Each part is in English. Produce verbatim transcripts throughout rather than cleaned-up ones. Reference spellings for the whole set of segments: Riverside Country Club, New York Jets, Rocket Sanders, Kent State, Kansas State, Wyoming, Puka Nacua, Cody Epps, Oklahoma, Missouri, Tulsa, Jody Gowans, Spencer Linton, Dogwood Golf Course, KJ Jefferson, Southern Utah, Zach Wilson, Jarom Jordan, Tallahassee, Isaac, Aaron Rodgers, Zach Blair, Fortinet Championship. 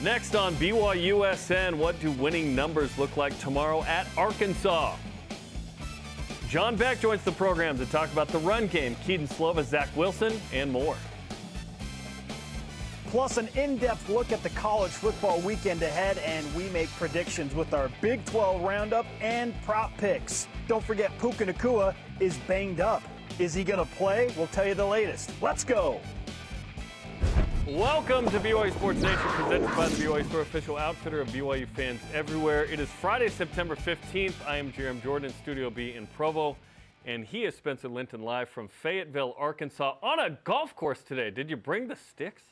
Next on B Y U S N, what do winning numbers look like tomorrow at Arkansas? John Beck joins the program to talk about the run game, Keaton Slovis, Zach Wilson, and more. Plus an in-depth look at the college football weekend ahead, and we make predictions with our Big twelve roundup and prop picks. Don't forget, Puka Nacua is banged up. Is he going to play? We'll tell you the latest. Let's go. Welcome to B Y U Sports Nation, presented by the B Y U Store, official outfitter of B Y U fans everywhere. It is Friday, September fifteenth. I am Jarom Jordan, Studio B in Provo, and he is Spencer Linton, live from Fayetteville, Arkansas, on a golf course today. Did you bring the sticks?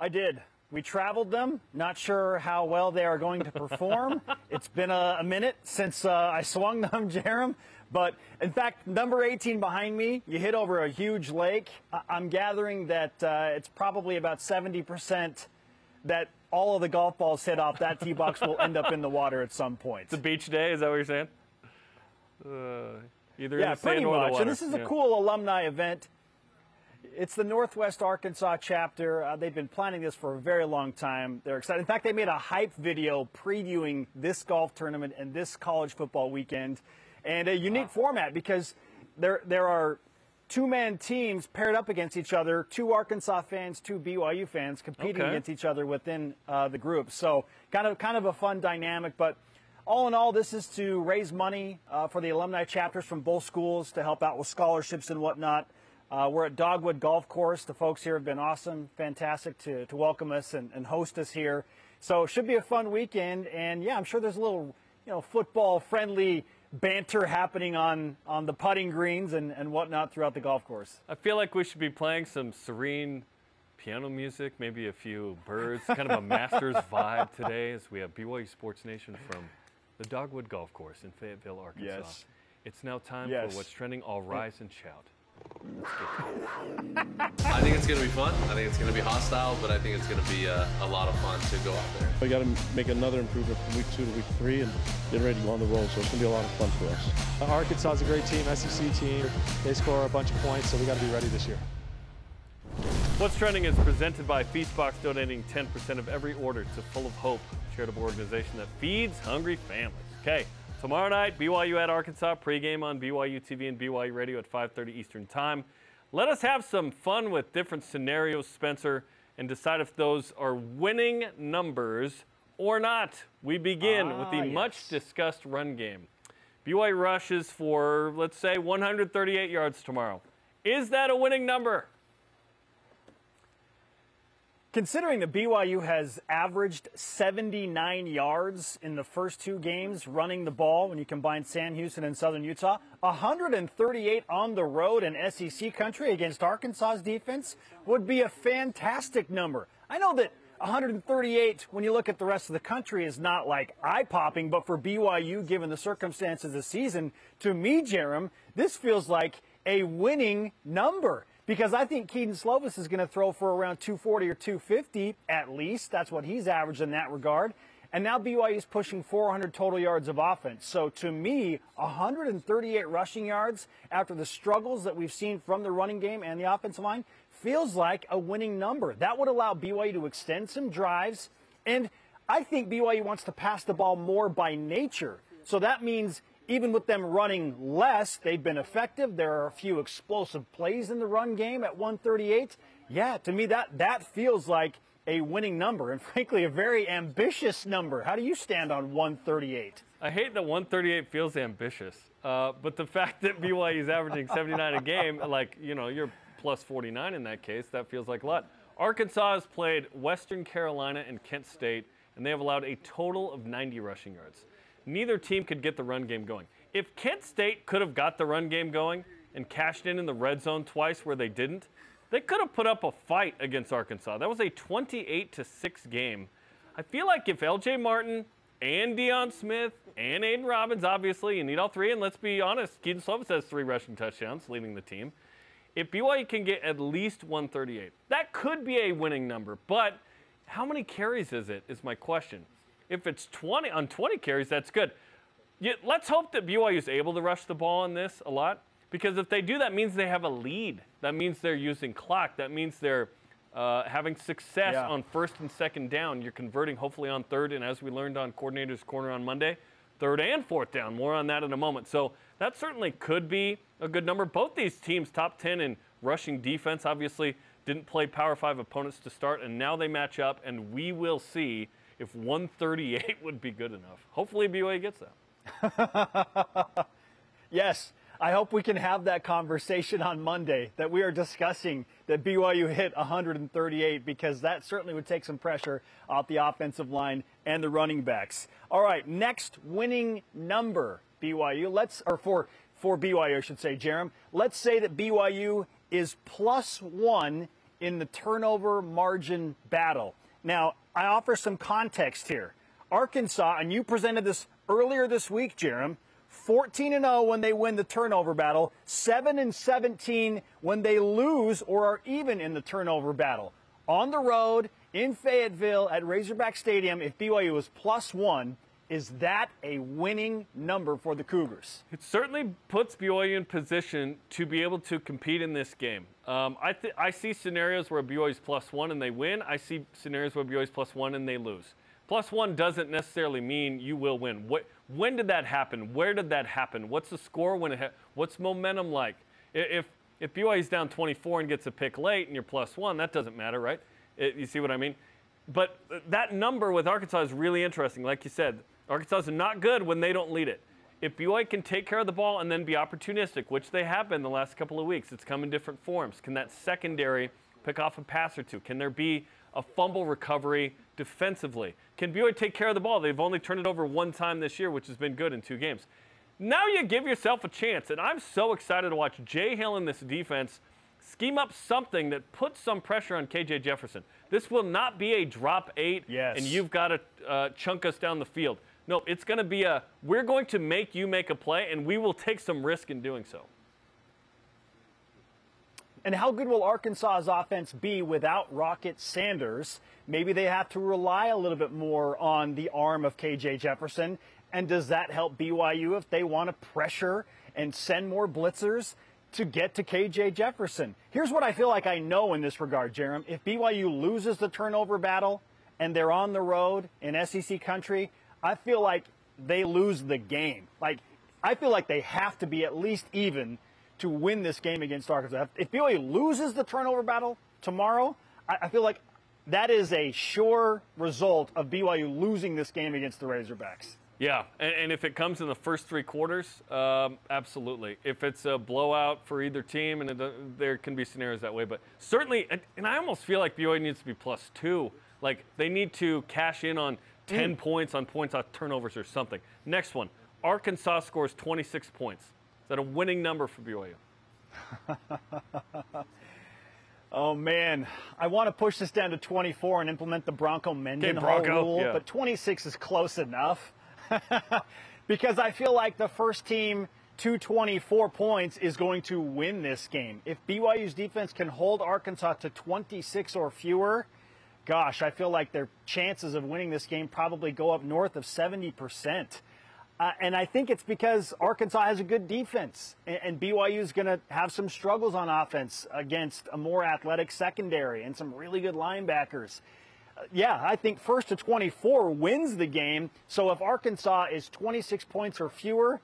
I did. We traveled them. Not sure how well they are going to perform. It's been a, a minute since uh, I swung them, Jarom. But, in fact, number eighteen behind me, you hit over a huge lake. I'm gathering that uh, it's probably about seventy percent that all of the golf balls hit off that tee box will end up in the water at some point. It's a beach day, is that what you're saying? Uh, either yeah, in the sand or the water. Yeah, pretty much. And this is yeah. a cool alumni event. It's the Northwest Arkansas chapter. Uh, they've been planning this for a very long time. They're excited. In fact, they made a hype video previewing this golf tournament and this college football weekend. And a unique wow. format, because there there are two-man teams paired up against each other, two Arkansas fans, two B Y U fans competing okay. against each other within uh, the group. So kind of kind of a fun dynamic. But all in all, this is to raise money uh, for the alumni chapters from both schools to help out with scholarships and whatnot. Uh, we're at Dogwood Golf Course. The folks here have been awesome, fantastic to, to welcome us and, and host us here. So it should be a fun weekend. And, yeah, I'm sure there's a little, you know, football-friendly banter happening on, on the putting greens and, and whatnot throughout the golf course. I feel like we should be playing some serene piano music, maybe a few birds, kind of a Masters vibe today, as we have B Y U Sports Nation from the Dogwood Golf Course in Fayetteville, Arkansas. Yes. It's now time yes. for What's Trending. I'll rise and shout. I think it's going to be fun. I think it's going to be hostile, but I think it's going to be a, a lot of fun to go out there. We got to make another improvement from week two to week three and get ready to go on the roll, so it's going to be a lot of fun for us. Arkansas is a great team, S E C team. They score a bunch of points, so we got to be ready this year. What's Trending is presented by Feastbox, donating ten percent of every order to Full of Hope, a charitable organization that feeds hungry families. Okay. Tomorrow night, B Y U at Arkansas, pregame on B Y U T V and B Y U Radio at five thirty Eastern Time. Let us have some fun with different scenarios, Spencer, and decide if those are winning numbers or not. We begin ah, with the yes. much-discussed run game. B Y U rushes for, let's say, one hundred thirty-eight yards tomorrow. Is that a winning number? Considering that B Y U has averaged seventy-nine yards in the first two games running the ball, when you combine Sam Houston and Southern Utah, one hundred thirty-eight on the road in S E C country against Arkansas's defense would be a fantastic number. I know that one hundred thirty-eight, when you look at the rest of the country, is not like eye-popping, but for B Y U, given the circumstances of the season, to me, Jarom, this feels like a winning number. Because I think Keaton Slovis is going to throw for around two forty or two fifty at least. That's what he's averaged in that regard. And now B Y U is pushing four hundred total yards of offense. So to me, one hundred thirty-eight rushing yards after the struggles that we've seen from the running game and the offensive line feels like a winning number. That would allow B Y U to extend some drives. And I think B Y U wants to pass the ball more by nature. So that means even with them running less, they've been effective. There are a few explosive plays in the run game at one thirty-eight. Yeah, to me, that, that feels like a winning number, and frankly, a very ambitious number. How do you stand on one thirty-eight? I hate that one thirty-eight feels ambitious, uh, but the fact that B Y U is averaging seventy-nine a game, like, you know, you're plus forty-nine in that case, that feels like a lot. Arkansas has played Western Carolina and Kent State, and they have allowed a total of ninety rushing yards. Neither team could get the run game going. If Kent State could have got the run game going and cashed in in the red zone twice where they didn't, they could have put up a fight against Arkansas. That was a twenty-eight to six game. I feel like if L J Martin and Deion Smith and Aiden Robbins, obviously, you need all three, and let's be honest, Keaton Slovis has three rushing touchdowns leading the team. If B Y U can get at least one thirty-eight, that could be a winning number, but how many carries is it is my question. If it's twenty on twenty carries, that's good. Yeah, let's hope that B Y U is able to rush the ball on this a lot, because if they do, that means they have a lead. That means they're using clock. That means they're uh, having success yeah. on first and second down. You're converting hopefully on third, and as we learned on Coordinator's Corner on Monday, third and fourth down. More on that in a moment. So that certainly could be a good number. Both these teams, top ten in rushing defense, obviously didn't play Power five opponents to start, and now they match up, and we will see if one thirty-eight would be good enough. Hopefully B Y U gets that. Yes, I hope we can have that conversation on Monday that we are discussing that B Y U hit one thirty-eight, because that certainly would take some pressure off the offensive line and the running backs. All right, next winning number, B Y U. Let's or for for B Y U, I should say, Jarom. Let's say that B Y U is plus one in the turnover margin battle. Now, I offer some context here. Arkansas, and you presented this earlier this week, Jarom, fourteen and oh when they win the turnover battle, seven and seventeen when they lose or are even in the turnover battle. On the road, in Fayetteville, at Razorback Stadium, if B Y U is plus one, is that a winning number for the Cougars? It certainly puts B Y U in position to be able to compete in this game. Um, I, th- I see scenarios where B Y U is plus one and they win. I see scenarios where B Y U is plus one and they lose. Plus one doesn't necessarily mean you will win. What, when did that happen? Where did that happen? What's the score? When it ha- what's momentum like? If, if B Y U is down twenty-four and gets a pick late and you're plus one, that doesn't matter, right? It, you see what I mean? But that number with Arkansas is really interesting. Like you said, Arkansas is not good when they don't lead it. If B Y U can take care of the ball and then be opportunistic, which they have been the last couple of weeks, it's come in different forms. Can that secondary pick off a pass or two? Can there be a fumble recovery defensively? Can B Y U take care of the ball? They've only turned it over one time this year, which has been good in two games. Now you give yourself a chance, and I'm so excited to watch Jay Hill in this defense scheme up something that puts some pressure on K J Jefferson. This will not be a drop eight, yes. and you've got to uh, chunk us down the field. No, it's going to be a, we're going to make you make a play, and we will take some risk in doing so. And how good will Arkansas's offense be without Rocket Sanders? Maybe they have to rely a little bit more on the arm of K J Jefferson. And does that help B Y U if they want to pressure and send more blitzers to get to K J Jefferson? Here's what I feel like I know in this regard, Jarom. If B Y U loses the turnover battle and they're on the road in S E C country, I feel like they lose the game. Like, I feel like they have to be at least even to win this game against Arkansas. If B Y U loses the turnover battle tomorrow, I feel like that is a sure result of B Y U losing this game against the Razorbacks. Yeah, and, and if it comes in the first three quarters, um, absolutely. If it's a blowout for either team, and it, there can be scenarios that way, but certainly, and I almost feel like B Y U needs to be plus two. Like, they need to cash in on ten mm. points on points off turnovers or something. Next one, Arkansas scores twenty-six points. Is that a winning number for B Y U? Oh, man. I want to push this down to twenty-four and implement the Bronco Mendenhall rule, yeah. but twenty-six is close enough. Because I feel like the first team to twenty-four points is going to win this game. If B Y U's defense can hold Arkansas to twenty-six or fewer, gosh, I feel like their chances of winning this game probably go up north of seventy percent. Uh, and I think it's because Arkansas has a good defense, and, and B Y U is going to have some struggles on offense against a more athletic secondary and some really good linebackers. Uh, yeah, I think first to twenty-four wins the game. So if Arkansas is twenty-six points or fewer,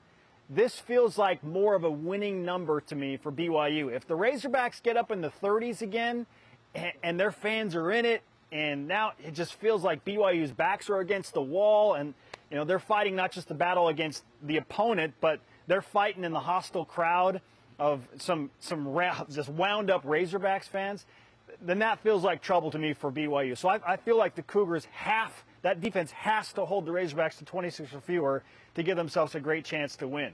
this feels like more of a winning number to me for B Y U. If the Razorbacks get up in the thirties again and, and their fans are in it, and now it just feels like B Y U's backs are against the wall, and you know they're fighting not just the battle against the opponent, but they're fighting in the hostile crowd of some some ra- just wound up Razorbacks fans. Then that feels like trouble to me for B Y U. So I, I feel like the Cougars have that defense has to hold the Razorbacks to twenty-six or fewer to give themselves a great chance to win.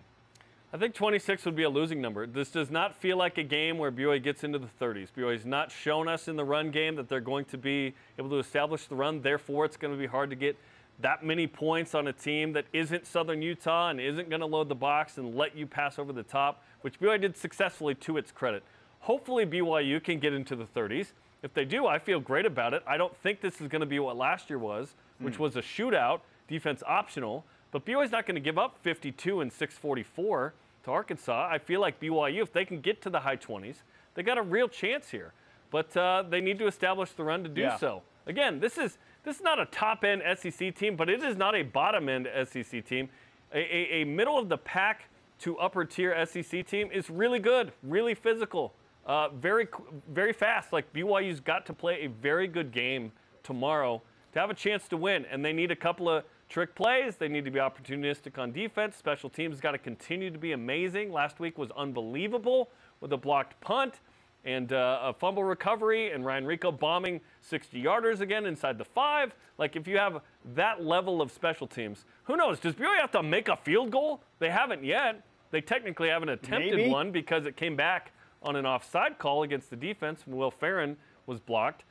I think twenty-six would be a losing number. This does not feel like a game where B Y U gets into the thirties. B Y U's not shown us in the run game that they're going to be able to establish the run. Therefore, it's going to be hard to get that many points on a team that isn't Southern Utah and isn't going to load the box and let you pass over the top, which B Y U did successfully to its credit. Hopefully, B Y U can get into the thirties. If they do, I feel great about it. I don't think this is going to be what last year was, which mm. was a shootout, defense optional. But B Y U's not going to give up fifty-two and six forty-four to Arkansas. I feel like B Y U, if they can get to the high twenties, they got a real chance here. but uh, they need to establish the run to do yeah. so. Again, this is this is not a top-end S E C team, but it is not a bottom-end S E C team. A, a, a middle-of-the-pack to upper-tier S E C team is really good, really physical, uh, very, very fast. Like, B Y U's got to play a very good game tomorrow to have a chance to win, and they need a couple of trick plays. They need to be opportunistic on defense. Special teams got to continue to be amazing. Last week was unbelievable with a blocked punt and uh, a fumble recovery and Ryan Rico bombing sixty-yarders again inside the five. Like, if you have that level of special teams, who knows? Does B Y U have to make a field goal? They haven't yet. They technically haven't attempted Maybe. one because it came back on an offside call against the defense when Will Ferrin was blocked.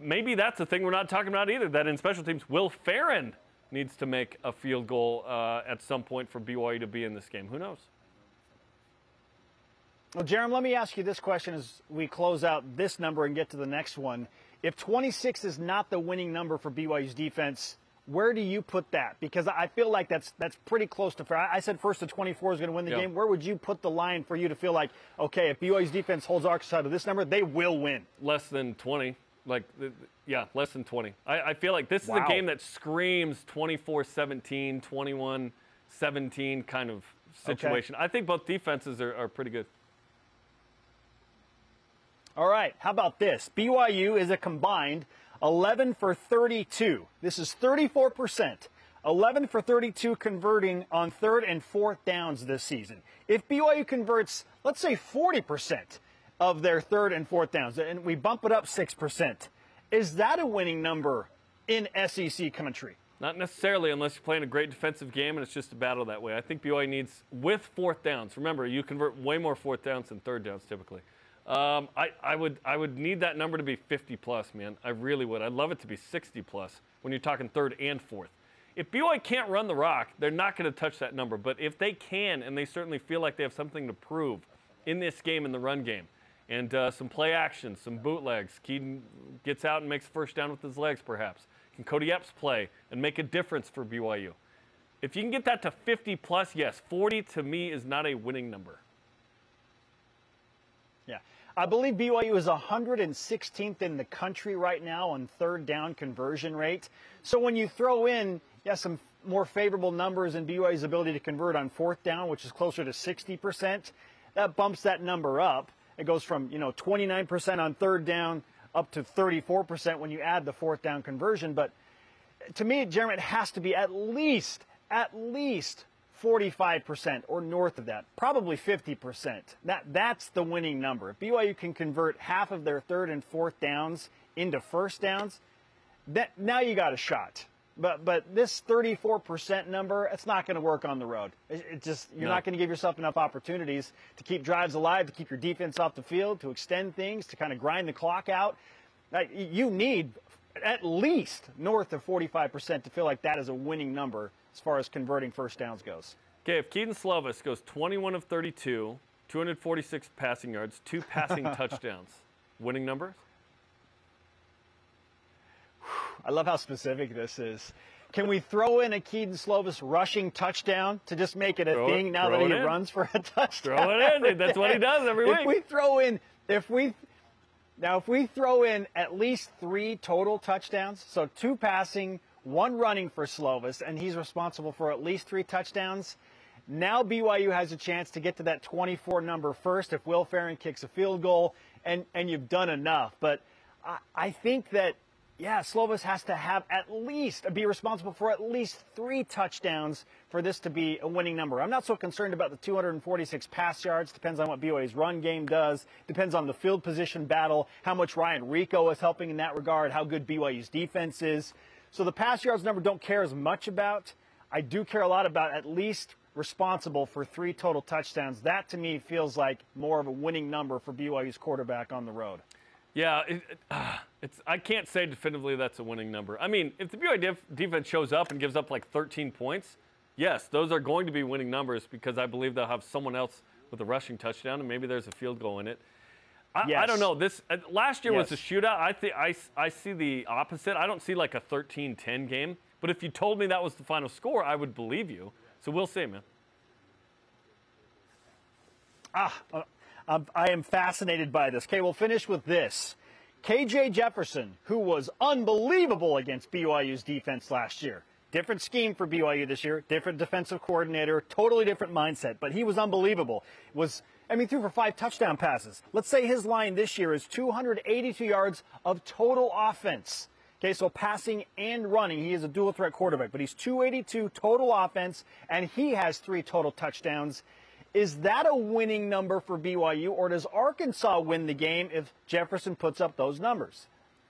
Maybe that's the thing we're not talking about either, that in special teams, Will Ferrin needs to make a field goal uh, at some point for B Y U to be in this game. Who knows? Well, Jarom, let me ask you this question as we close out this number and get to the next one. If twenty-six is not the winning number for B Y U's defense, where do you put that? Because I feel like that's that's pretty close to fair. I said first to twenty-four is going to win the yeah. game. Where would you put the line for you to feel like, okay, if B Y U's defense holds Arkansas to this number, they will win? Less than twenty. Like, yeah, less than twenty. I, I feel like this is wow. a game that screams twenty-four seventeen, twenty-one seventeen kind of situation. Okay. I think both defenses are, are pretty good. All right, how about this? B Y U is a combined eleven for thirty-two. This is thirty-four percent. eleven for thirty-two converting on third and fourth downs this season. If B Y U converts, let's say forty percent of their third and fourth downs, and we bump it up six percent. Is that a winning number in S E C country? Not necessarily, unless you're playing a great defensive game and it's just a battle that way. I think B Y U needs, with fourth downs, remember, you convert way more fourth downs than third downs typically. Um, I, I would I would need that number to be fifty plus, man. I really would. I'd love it to be sixty plus when you're talking third and fourth. If B Y U can't run the rock, they're not going to touch that number. But if they can, and they certainly feel like they have something to prove in this game, in the run game, and uh, some play action, some bootlegs. Keaton gets out and makes first down with his legs, perhaps. Can Cody Epps play and make a difference for B Y U? If you can get that to fifty plus, yes. forty to me is not a winning number. Yeah. I believe B Y U is one hundred sixteenth in the country right now on third down conversion rate. So when you throw in, yeah, some more favorable numbers in B Y U's ability to convert on fourth down, which is closer to sixty percent, that bumps that number up. It goes from, you know, twenty-nine percent on third down up to thirty-four percent when you add the fourth down conversion. But to me, Jarom, it has to be at least, at least forty-five percent or north of that, probably fifty percent. That, that's the winning number. If B Y U can convert half of their third and fourth downs into first downs, that, now you got a shot. But but this thirty-four percent number, it's not going to work on the road. It, it just You're no. not going to give yourself enough opportunities to keep drives alive, to keep your defense off the field, to extend things, to kind of grind the clock out. Like, you need at least north of forty-five percent to feel like that is a winning number as far as converting first downs goes. Okay, if Keaton Slovis goes twenty-one of thirty-two, two hundred forty-six passing yards, two passing touchdowns, winning numbers? I love how specific this is. Can we throw in a Keaton Slovis rushing touchdown to just make it a throw thing it, now that he in. runs for a touchdown? Throw it in. That's what he does every if week. If we throw in, if we, now if we throw in at least three total touchdowns, so two passing, one running for Slovis, and he's responsible for at least three touchdowns, now B Y U has a chance to get to that twenty-four number first if Will Ferrin kicks a field goal, and, and you've done enough. But I, I think that, yeah, Slovis has to have at least, be responsible for at least three touchdowns for this to be a winning number. I'm not so concerned about the two hundred forty-six pass yards. Depends on what B Y U's run game does. Depends on the field position battle, how much Ryan Rico is helping in that regard, how good B Y U's defense is. So the pass yards number don't care as much about. I do care a lot about at least responsible for three total touchdowns. That, to me, feels like more of a winning number for B Y U's quarterback on the road. Yeah, it, it, uh, it's. I can't say definitively that's a winning number. I mean, if the B Y U def- defense shows up and gives up like thirteen points, yes, those are going to be winning numbers because I believe they'll have someone else with a rushing touchdown and maybe there's a field goal in it. I, yes. I don't know. This uh, last year yes. was a shootout. I think I I see the opposite. I don't see like a thirteen ten game. But if you told me that was the final score, I would believe you. So we'll see, man. Ah. Uh- I am fascinated by this. Okay, we'll finish with this. K J Jefferson, who was unbelievable against B Y U's defense last year. Different scheme for B Y U this year, different defensive coordinator, totally different mindset, but he was unbelievable. Was I mean, threw for five touchdown passes. Let's say his line this year is two hundred eighty-two yards of total offense. Okay, so passing and running, he is a dual threat quarterback, but he's two eighty-two total offense, and he has three total touchdowns. Is that a winning number for B Y U, or does Arkansas win the game if Jefferson puts up those numbers?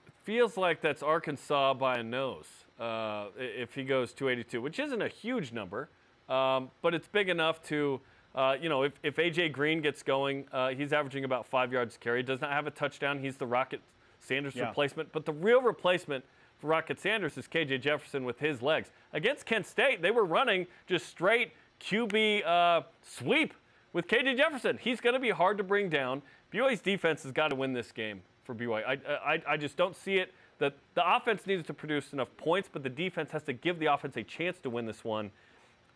It feels like that's Arkansas by a nose. Uh, if he goes two eighty-two, which isn't a huge number, um, but it's big enough to, uh, you know, if, if A J Green gets going, uh, he's averaging about five yards a carry. Does not have a touchdown. He's the Rocket Sanders yeah. replacement. But the real replacement for Rocket Sanders is K J Jefferson with his legs. Against Kent State, they were running just straight Q B uh, sweep with K J Jefferson. He's going to be hard to bring down. B Y U's defense has got to win this game for B Y U. I, I, I just don't see it. The, the offense needs to produce enough points, but the defense has to give the offense a chance to win this one.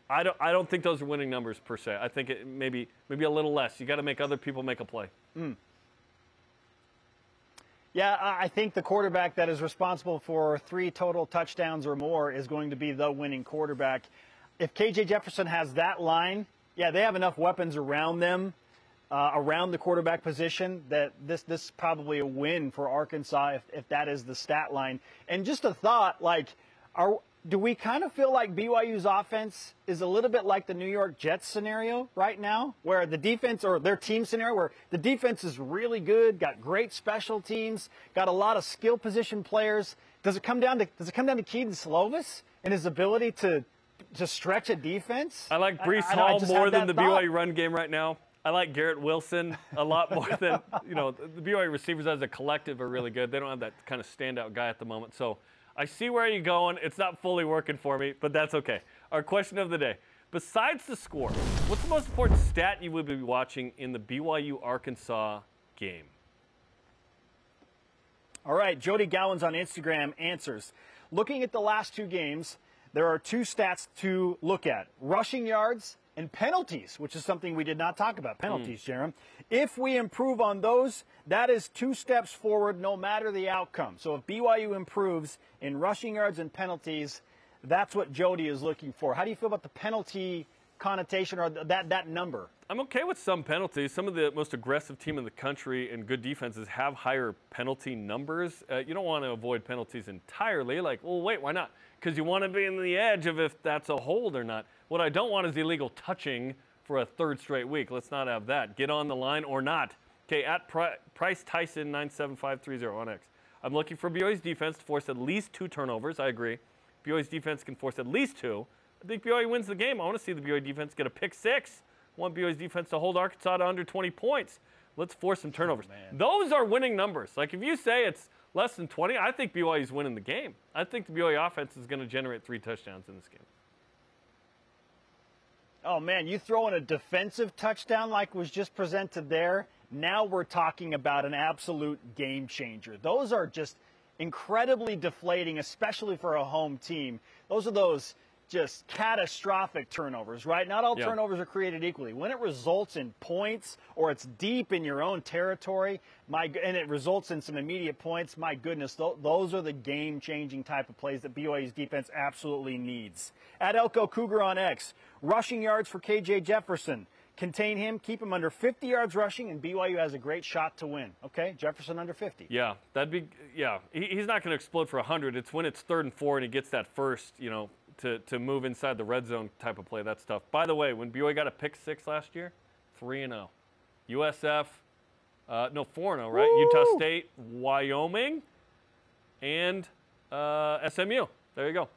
I don't, I don't think those are winning numbers per se. I think it maybe maybe a little less. You got to make other people make a play. Mm. Yeah, I think the quarterback that is responsible for three total touchdowns or more is going to be the winning quarterback. If K J Jefferson has that line, yeah, they have enough weapons around them. Uh, around the quarterback position, that this this is probably a win for Arkansas if, if that is the stat line. And just a thought, like, are do we kind of feel like B Y U's offense is a little bit like the New York Jets scenario right now, where the defense, or their team scenario, where the defense is really good, got great special teams, got a lot of skill position players. Does it come down to does it come down to Keaton Slovis and his ability to to stretch a defense? I like Breece I, Hall I more than the thought. B Y U run game right now. I like Garrett Wilson a lot more than, you know, the B Y U receivers as a collective are really good. They don't have that kind of standout guy at the moment. So I see where you're going. It's not fully working for me, but that's okay. Our question of the day. Besides the score, what's the most important stat you would be watching in the B Y U-Arkansas game? All right, Jody Gowans on Instagram answers. Looking at the last two games, there are two stats to look at. Rushing yards and penalties, which is something we did not talk about, penalties, mm. Jarom. If we improve on those, that is two steps forward no matter the outcome. So if B Y U improves in rushing yards and penalties, that's what Jody is looking for. How do you feel about the penalty connotation or that, that number? I'm okay with some penalties. Some of the most aggressive team in the country and good defenses have higher penalty numbers. Uh, you don't want to avoid penalties entirely. Like, well, wait, why not? Because you want to be in the edge of if that's a hold or not. What I don't want is illegal touching for a third straight week. Let's not have that. Get on the line or not. Okay, at Pri- Price Tyson nine seven five three zero on X. I'm looking for B Y U's defense to force at least two turnovers. I agree. B Y U's defense can force at least two. I think B Y U wins the game. I want to see the B Y U defense get a pick six. I want B Y U's defense to hold Arkansas to under twenty points. Let's force some turnovers. Oh, those are winning numbers. Like, if you say it's less than twenty, I think B Y U's winning the game. I think the B Y U offense is going to generate three touchdowns in this game. Oh, man, you throw in a defensive touchdown like was just presented there. Now we're talking about an absolute game changer. Those are just incredibly deflating, especially for a home team. Those are those just catastrophic turnovers, right? Not all yeah. turnovers are created equally. When it results in points or it's deep in your own territory, my and it results in some immediate points, my goodness, th- those are the game-changing type of plays that B Y U's defense absolutely needs. At Elko Cougar on X, rushing yards for K J Jefferson. Contain him, keep him under fifty yards rushing, and B Y U has a great shot to win. Okay, Jefferson under fifty. Yeah, that'd be – yeah. He, he's not going to explode for one hundred. It's when it's third and four and he gets that first, you know, To, to move inside the red zone type of play. That's tough. By the way, when B Y U got a pick six last year, three and oh. U S F, uh, no, four and oh, right? Woo! Utah State, Wyoming, and uh, S M U. There you go.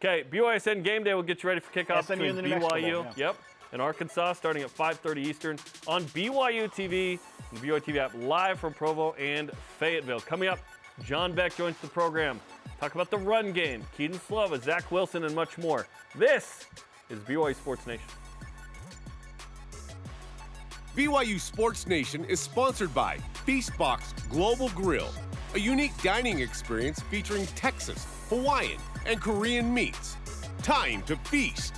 Okay, B Y U S N Game Day will get you ready for kickoff S M U between and B Y U Bowl, yeah. yep, and Arkansas starting at five thirty Eastern on B Y U T V and B Y U T V app live from Provo and Fayetteville. Coming up, John Beck joins the program. Talk about the run game, Keaton Slovis, Zach Wilson, and much more. This is B Y U Sports Nation. B Y U Sports Nation is sponsored by Feastbox Global Grill, a unique dining experience featuring Texas, Hawaiian, and Korean meats. Time to feast.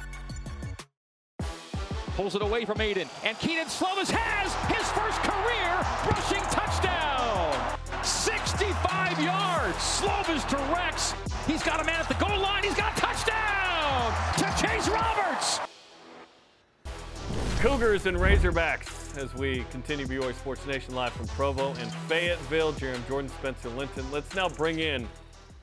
Pulls it away from Aiden, and Keaton Slovis has his first career rushing touchdown. Six fifty-five yards. Slovis directs. He's got a man at the goal line. He's got a touchdown to Chase Roberts. Cougars and Razorbacks as we continue B Y U Sports Nation live from Provo and Fayetteville. Jarom Jordan, Spencer Linton. Let's now bring in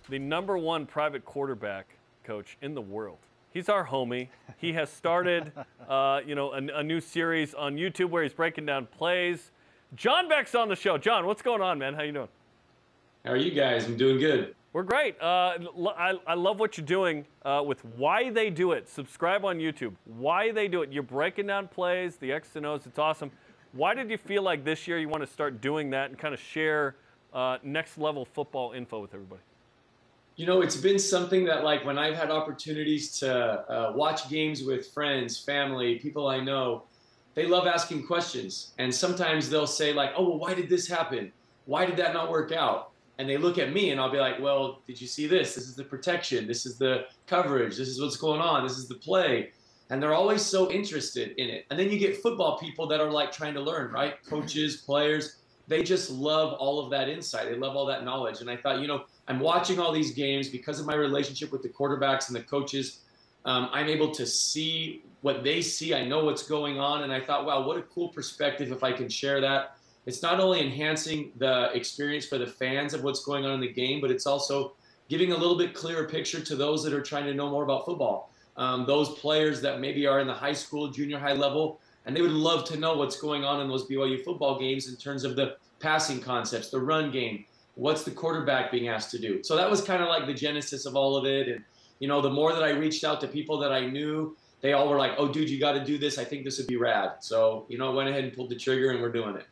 the number one private quarterback coach in the world. He's our homie. He has started, uh, you know, a, a new series on YouTube where he's breaking down plays. John Beck's on the show. John, what's going on, man? How you doing? How are you guys? I'm doing good. We're great. Uh, I, I love what you're doing uh, with Why They Do It. Subscribe on YouTube. Why They Do It. You're breaking down plays, the X's and O's. It's awesome. Why did you feel like this year you want to start doing that and kind of share uh, next-level football info with everybody? You know, it's been something that, like, when I've had opportunities to uh, watch games with friends, family, people I know, they love asking questions. And sometimes they'll say, like, oh, well, why did this happen? Why did that not work out? And they look at me and I'll be like, well, did you see this? This is the protection. This is the coverage. This is what's going on. This is the play. And they're always so interested in it. And then you get football people that are like trying to learn, right? Coaches, players, they just love all of that insight. They love all that knowledge. And I thought, you know, I'm watching all these games because of my relationship with the quarterbacks and the coaches. Um, I'm able to see what they see. I know what's going on. And I thought, wow, what a cool perspective if I can share that. It's not only enhancing the experience for the fans of what's going on in the game, but it's also giving a little bit clearer picture to those that are trying to know more about football. Um, those players that maybe are in the high school, junior high level, and they would love to know what's going on in those B Y U football games in terms of the passing concepts, the run game, what's the quarterback being asked to do. So that was kind of like the genesis of all of it. And, you know, the more that I reached out to people that I knew, they all were like, oh, dude, you got to do this. I think this would be rad. So, you know, I went ahead and pulled the trigger and we're doing it.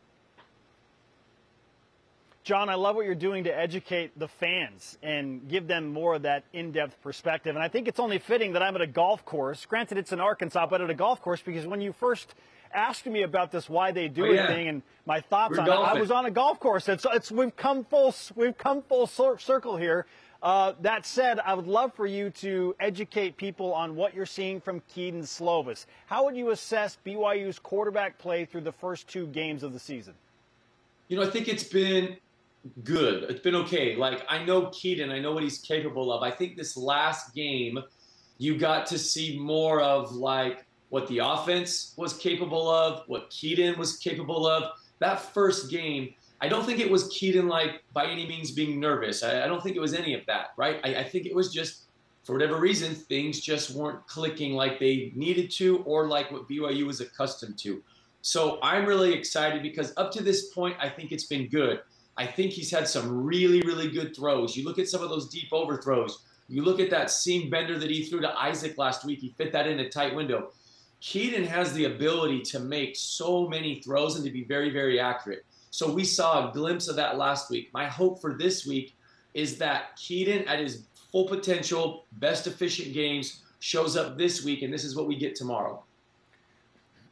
John, I love what you're doing to educate the fans and give them more of that in-depth perspective. And I think it's only fitting that I'm at a golf course. Granted, it's in Arkansas, but at a golf course, because when you first asked me about this Why They Do oh, It yeah. thing and my thoughts We're on golfing. it, I was on a golf course. It's, it's, we've come full, we've come full circle here. Uh, that said, I would love for you to educate people on what you're seeing from Keaton Slovis. How would you assess B Y U's quarterback play through the first two games of the season? You know, I think it's been good. It's been okay. Like, I know Keaton. I know what he's capable of. I think this last game, you got to see more of, like, what the offense was capable of, what Keaton was capable of. That first game, I don't think it was Keaton, like, by any means being nervous. I, I don't think it was any of that, right? I, I think it was just, for whatever reason, things just weren't clicking like they needed to or like what B Y U was accustomed to. So I'm really excited because up to this point, I think it's been good. I think he's had some really, really good throws. You look at some of those deep overthrows. You look at that seam bender that he threw to Isaac last week. He fit that in a tight window. Keaton has the ability to make so many throws and to be very, very accurate. So we saw a glimpse of that last week. My hope for this week is that Keaton, at his full potential, best efficient games, shows up this week, and this is what we get tomorrow.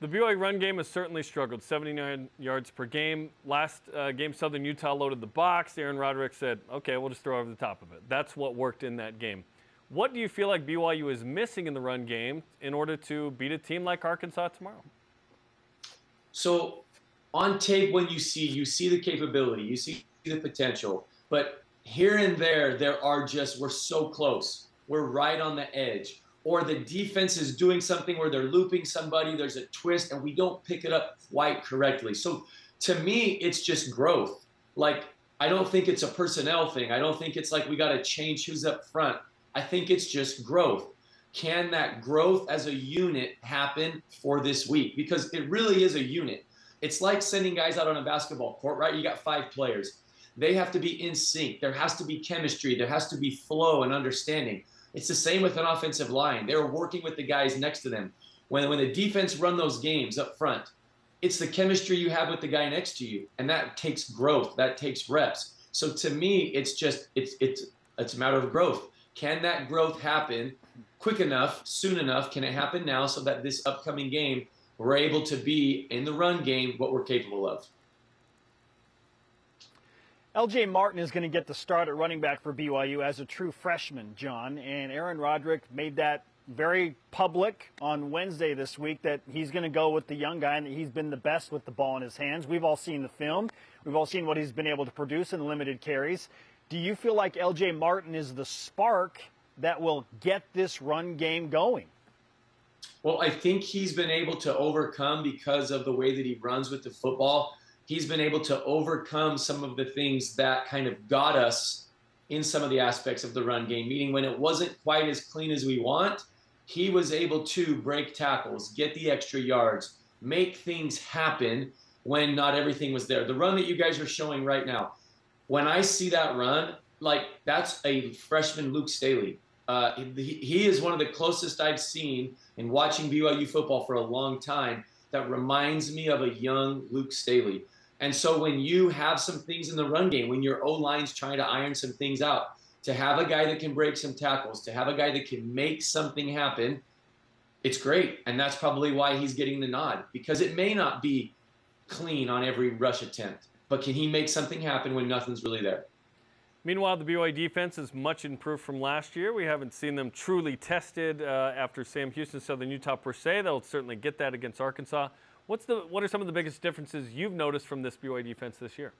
The B Y U run game has certainly struggled, seventy-nine yards per game. Last uh, game, Southern Utah loaded the box. Aaron Roderick said, okay, we'll just throw over the top of it. That's what worked in that game. What do you feel like B Y U is missing in the run game in order to beat a team like Arkansas tomorrow? So on tape, when you see, you see the capability, you see the potential. But here and there, there are just, we're so close. We're right on the edge. Or the defense is doing something where they're looping somebody, there's a twist, and we don't pick it up quite correctly. So to me, it's just growth. Like, I don't think it's a personnel thing. I don't think it's like we got to change who's up front. I think it's just growth. Can that growth as a unit happen for this week? Because it really is a unit. It's like sending guys out on a basketball court, right? You got five players. They have to be in sync. There has to be chemistry. There has to be flow and understanding. It's the same with an offensive line. They're working with the guys next to them. When, when the defense run those games up front, it's the chemistry you have with the guy next to you, and that takes growth. That takes reps. So to me, it's just it's it's it's a matter of growth. Can that growth happen quick enough, soon enough? Can it happen now so that this upcoming game we're able to be in the run game what we're capable of? L J Martin is going to get the start at running back for B Y U as a true freshman, John, and Aaron Roderick made that very public on Wednesday this week that he's going to go with the young guy and that he's been the best with the ball in his hands. We've all seen the film. We've all seen what he's been able to produce in limited carries. Do you feel like L J Martin is the spark that will get this run game going? Well, I think he's been able to overcome, because of the way that he runs with the football, he's been able to overcome some of the things that kind of got us in some of the aspects of the run game, meaning when it wasn't quite as clean as we want, he was able to break tackles, get the extra yards, make things happen when not everything was there. The run that you guys are showing right now, when I see that run, like, that's a freshman Luke Staley. Uh, he, he is one of the closest I've seen in watching B Y U football for a long time that reminds me of a young Luke Staley. And so when you have some things in the run game, when your O-line's trying to iron some things out, to have a guy that can break some tackles, to have a guy that can make something happen, it's great. And that's probably why he's getting the nod, because it may not be clean on every rush attempt, but can he make something happen when nothing's really there? Meanwhile, the B Y U defense is much improved from last year. We haven't seen them truly tested uh, after Sam Houston, Southern Utah per se. They'll certainly get that against Arkansas. What's the, what are some of the biggest differences you've noticed from this B Y U defense this year?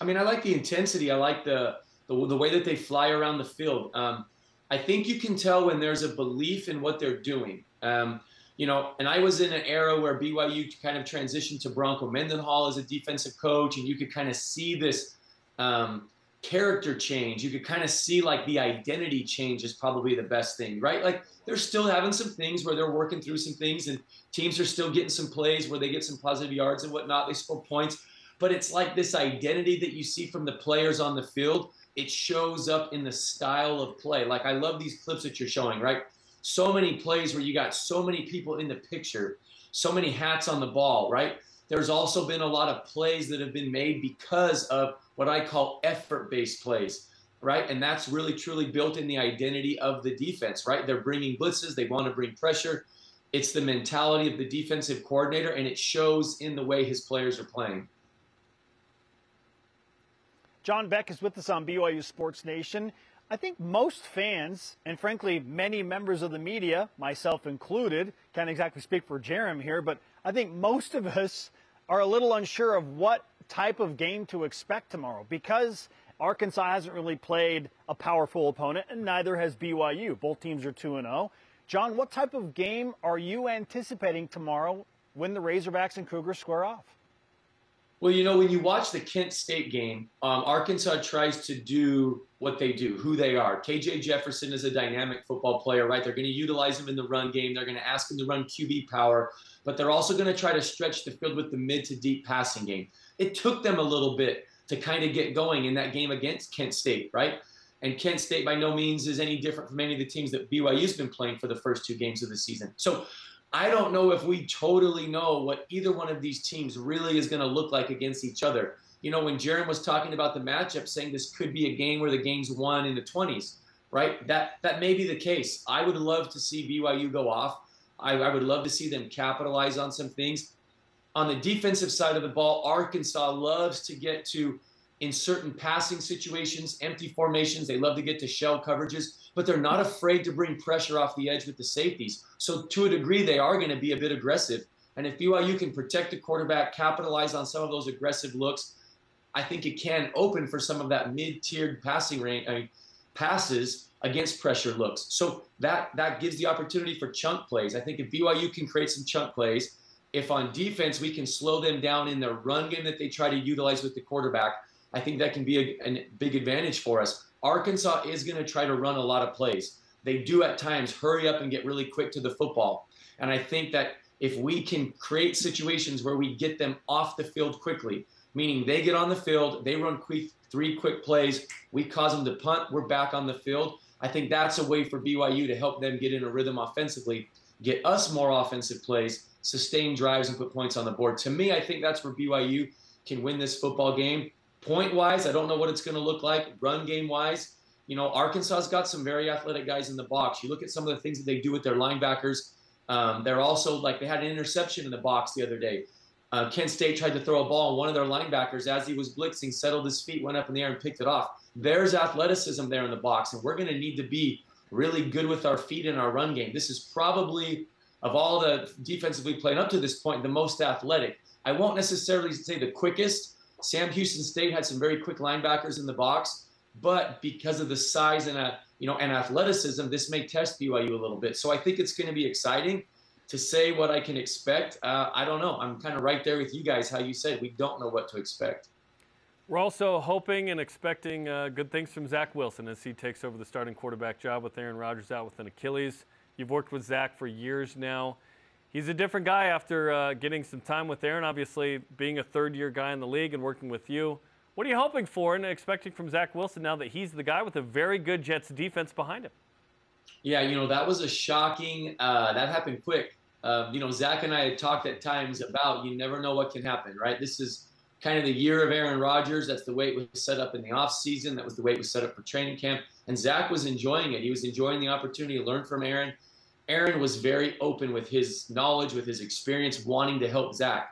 I mean, I like the intensity. I like the the, the way that they fly around the field. Um, I think you can tell when there's a belief in what they're doing. Um, you know, and I was in an era where B Y U kind of transitioned to Bronco Mendenhall as a defensive coach, and you could kind of see this um, – character change. You could kind of see, like, the identity change is probably the best thing, right? Like, they're still having some things where they're working through some things, and teams are still getting some plays where they get some positive yards and whatnot. They score points, but it's like this identity that you see from the players on the field. It shows up in the style of play. Like, I love these clips that you're showing, right? So many plays where you got so many people in the picture, so many hats on the ball, right? There's also been a lot of plays that have been made because of what I call effort-based plays, right? And that's really, truly built in the identity of the defense, right? They're bringing blitzes. They want to bring pressure. It's the mentality of the defensive coordinator, and it shows in the way his players are playing. John Beck is with us on B Y U Sports Nation. I think most fans, and frankly, many members of the media, myself included, can't exactly speak for Jarom here, but I think most of us are a little unsure of what type of game to expect tomorrow, because Arkansas hasn't really played a powerful opponent, and neither has B Y U. Both teams are two and oh. John, what type of game are you anticipating tomorrow when the Razorbacks and Cougars square off? Well, you know, when you watch the Kent State game, um, Arkansas tries to do what they do, who they are. K J Jefferson is a dynamic football player, right? They're going to utilize him in the run game. They're going to ask him to run Q B power, but they're also going to try to stretch the field with the mid to deep passing game. It took them a little bit to kind of get going in that game against Kent State, right? And Kent State by no means is any different from any of the teams that B Y U's been playing for the first two games of the season. So I don't know if we totally know what either one of these teams really is going to look like against each other. You know, when Jarom was talking about the matchup, saying this could be a game where the game's won in the twenties, right? That that may be the case. I would love to see B Y U go off. I, I would love to see them capitalize on some things. On the defensive side of the ball, Arkansas loves to get to, in certain passing situations, empty formations. They love to get to shell coverages, but they're not afraid to bring pressure off the edge with the safeties. So to a degree, they are going to be a bit aggressive. And if B Y U can protect the quarterback, capitalize on some of those aggressive looks, I think it can open for some of that mid-tiered passing range, I mean, passes against pressure looks. So that, that gives the opportunity for chunk plays. I think if B Y U can create some chunk plays, if on defense we can slow them down in the run game that they try to utilize with the quarterback, I think that can be a, a big advantage for us. Arkansas is going to try to run a lot of plays. They do at times hurry up and get really quick to the football. And I think that if we can create situations where we get them off the field quickly, meaning they get on the field, they run quick, three quick plays, we cause them to punt, we're back on the field. I think that's a way for B Y U to help them get in a rhythm offensively, get us more offensive plays, sustain drives, and put points on the board. To me, I think that's where B Y U can win this football game. Point-wise, I don't know what it's going to look like. Run game-wise, you know, Arkansas's got some very athletic guys in the box. You look at some of the things that they do with their linebackers. Um, they're also, like, they had an interception in the box the other day. Uh, Kent State tried to throw a ball, and one of their linebackers, as he was blitzing, settled his feet, went up in the air, and picked it off. There's athleticism there in the box, and we're going to need to be really good with our feet in our run game. This is probably, of all the defenses we played up to this point, the most athletic. I won't necessarily say the quickest. Sam Houston State had some very quick linebackers in the box, but because of the size and a, you know, and athleticism, this may test B Y U a little bit. So I think it's going to be exciting. To say what I can expect, uh, I don't know. I'm kind of right there with you guys. How you said, we don't know what to expect. We're also hoping and expecting uh, good things from Zach Wilson as he takes over the starting quarterback job with Aaron Rodgers out with an Achilles. You've worked with Zach for years now. He's a different guy after uh, getting some time with Aaron, obviously being a third-year guy in the league and working with you. What are you hoping for and expecting from Zach Wilson now that he's the guy with a very good Jets defense behind him? Yeah, you know, that was a shocking uh, – that happened quick. Uh, you know, Zach and I had talked at times about you never know what can happen, right? This is kind of the year of Aaron Rodgers. That's the way it was set up in the offseason. That was the way it was set up for training camp. And Zach was enjoying it. He was enjoying the opportunity to learn from Aaron. Aaron was very open with his knowledge, with his experience, wanting to help Zach.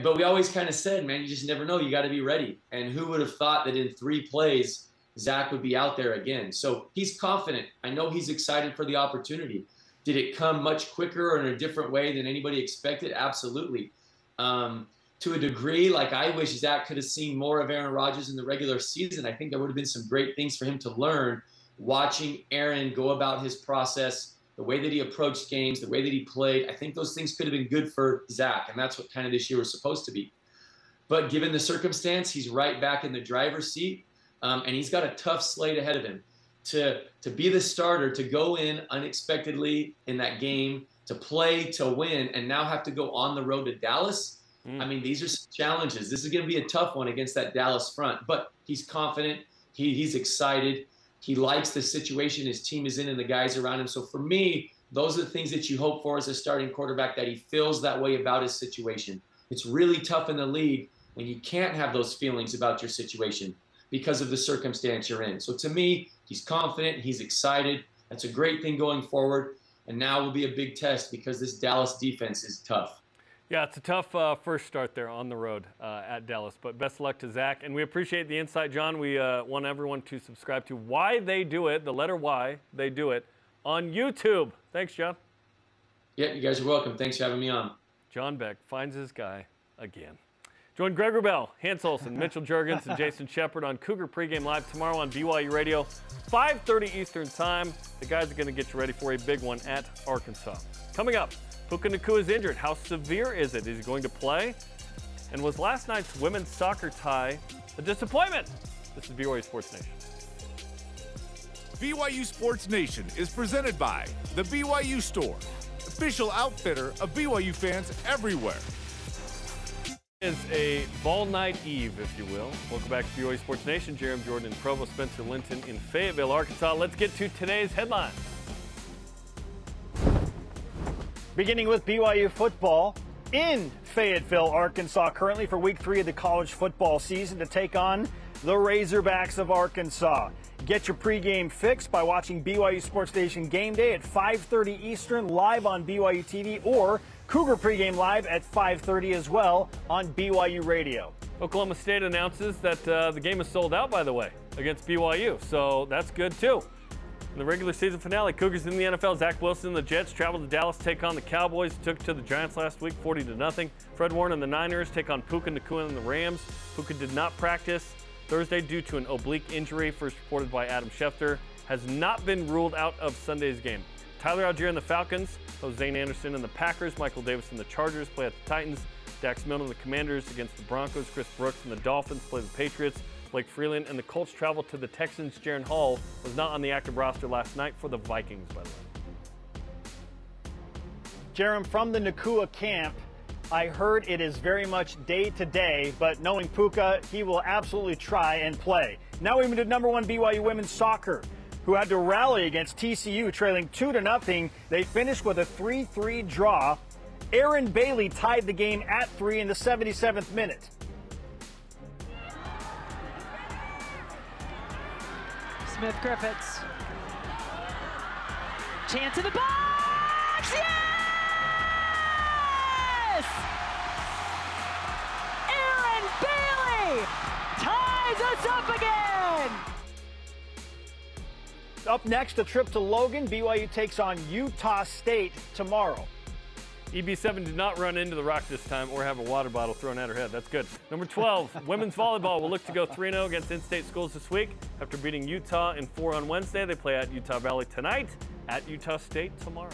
But we always kind of said, man, you just never know. You got to be ready. And who would have thought that in three plays, Zach would be out there again? So he's confident. I know he's excited for the opportunity. Did it come much quicker or in a different way than anybody expected? Absolutely. Um, to a degree, like I wish Zach could have seen more of Aaron Rodgers in the regular season. I think there would have been some great things for him to learn watching Aaron go about his process, the way that he approached games, the way that he played. I think those things could have been good for Zach, and that's what kind of this year was supposed to be. But given the circumstance, he's right back in the driver's seat, um, and he's got a tough slate ahead of him. To, to be the starter, to go in unexpectedly in that game, to play, to win, and now have to go on the road to Dallas. Mm. I mean, these are some challenges. This is going to be a tough one against that Dallas front. But he's confident. He, he's excited. He likes the situation his team is in and the guys around him. So for me, those are the things that you hope for as a starting quarterback, that he feels that way about his situation. It's really tough in the league when you can't have those feelings about your situation because of the circumstance you're in. So to me, he's confident, he's excited. That's a great thing going forward. And now will be a big test because this Dallas defense is tough. Yeah, it's a tough uh, first start there on the road uh, at Dallas. But best of luck to Zach. And we appreciate the insight, John. We uh, want everyone to subscribe to Why They Do It, the letter Y, They Do It, on YouTube. Thanks, John. Yeah, you guys are welcome. Thanks for having me on. John Beck finds his guy again. Join Greg Wrubell, Hans Olsen, Mitchell Juergens, and Jason Shepard on Cougar Pregame Live tomorrow on B Y U Radio, five thirty Eastern Time. The guys are going to get you ready for a big one at Arkansas. Coming up, Puka Nacua is injured. How severe is it? Is he going to play? And was last night's women's soccer tie a disappointment? This is B Y U Sports Nation. B Y U Sports Nation is presented by the B Y U Store, official outfitter of B Y U fans everywhere. It is a ball night eve, if you will. Welcome back to B Y U Sports Nation. Jarom Jordan in Provo, Spencer Linton in Fayetteville, Arkansas. Let's get to today's headlines. Beginning with B Y U football in Fayetteville, Arkansas, currently for week three of the college football season to take on the Razorbacks of Arkansas. Get your pregame fix by watching B Y U Sports Nation Game Day at five thirty Eastern, live on B Y U T V, or Cougar Pregame Live at five thirty as well on B Y U Radio. Oklahoma State announces that uh, the game is sold out, by the way, against B Y U, so that's good too. In the regular season finale, Cougars in the N F L, Zach Wilson and the Jets travel to Dallas to take on the Cowboys, took to the Giants last week, forty to nothing. Fred Warner and the Niners take on Puka Nacua and the Rams. Puka did not practice Thursday due to an oblique injury, first reported by Adam Schefter. Has not been ruled out of Sunday's game. Tyler Algier and the Falcons, Jose Anderson and the Packers, Michael Davis and the Chargers play at the Titans, Dax Milne and the Commanders against the Broncos, Chris Brooks and the Dolphins play the Patriots, Blake Freeland and the Colts travel to the Texans. Jaron Hall was not on the active roster last night for the Vikings, by the way. Jarom, from the Nacua camp, I heard it is very much day to day, but knowing Puka, he will absolutely try and play. Now we move to number one B Y U women's soccer, who had to rally against T C U, trailing two to nothing. They finished with a three three draw. Aaron Bailey tied the game at three in the seventy-seventh minute. Smith-Griffiths. Chance in the box! Yes! Aaron Bailey ties us up again! Up next, a trip to Logan. B Y U takes on Utah State tomorrow. E B seven did not run into the rock this time or have a water bottle thrown at her head. That's good. Number twelve, women's volleyball will look to go three and oh against in-state schools this week. After beating Utah in four on Wednesday, they play at Utah Valley tonight, at Utah State tomorrow.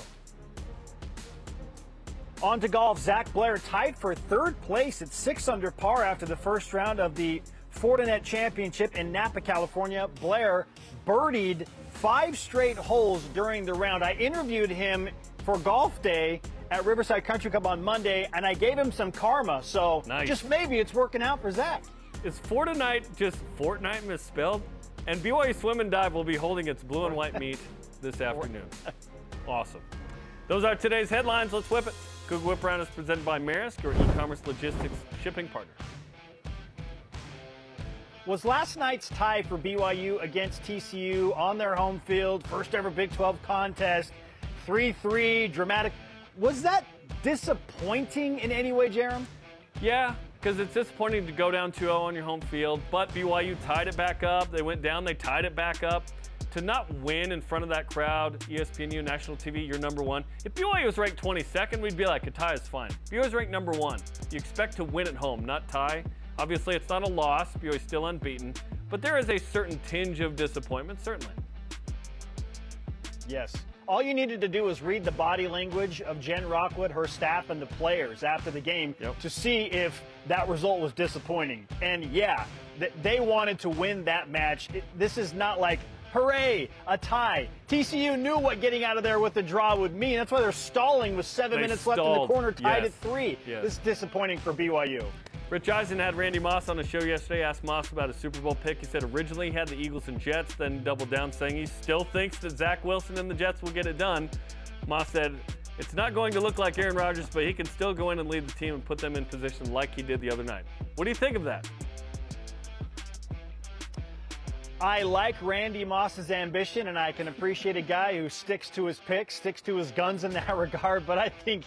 On to golf. Zach Blair tied for third place at six under par after the first round of the Fortinet Championship in Napa, California. Blair birdied five straight holes during the round. I interviewed him for Golf Day at Riverside Country Club on Monday, and I gave him some karma, so nice. Just maybe it's working out for Zach. Is Fortnite just Fortnite misspelled? And B Y U Swim and Dive will be holding its blue and white meet this afternoon. Awesome. Those are today's headlines. Let's whip it. Google Whip Round is presented by Maersk, your e-commerce logistics shipping partner. Was last night's tie for B Y U against T C U on their home field, first ever Big twelve contest, three three, dramatic. Was that disappointing in any way, Jarom? Yeah, because it's disappointing to go down two oh on your home field, but B Y U tied it back up. They went down, they tied it back up. To not win in front of that crowd, E S P N U, national T V, you're number one. If B Y U was ranked twenty-second, we'd be like, a tie is fine. B Y U is ranked number one. You expect to win at home, not tie. Obviously, it's not a loss. B Y U is still unbeaten, but there is a certain tinge of disappointment, certainly. Yes. All you needed to do was read the body language of Jen Rockwood, her staff, and the players after the game yep. to see if that result was disappointing. And, yeah, th they wanted to win that match. It, this is not like, hooray, a tie. T C U knew what getting out of there with the draw would mean. That's why they're stalling with seven they minutes stalled. left in the corner, tied yes. at three. Yes. This is disappointing for B Y U. Rich Eisen had Randy Moss on the show yesterday, asked Moss about his Super Bowl pick. He said originally he had the Eagles and Jets, then doubled down saying he still thinks that Zach Wilson and the Jets will get it done. Moss said, it's not going to look like Aaron Rodgers, but he can still go in and lead the team and put them in position like he did the other night. What do you think of that? I like Randy Moss's ambition, and I can appreciate a guy who sticks to his picks, sticks to his guns in that regard, but I think,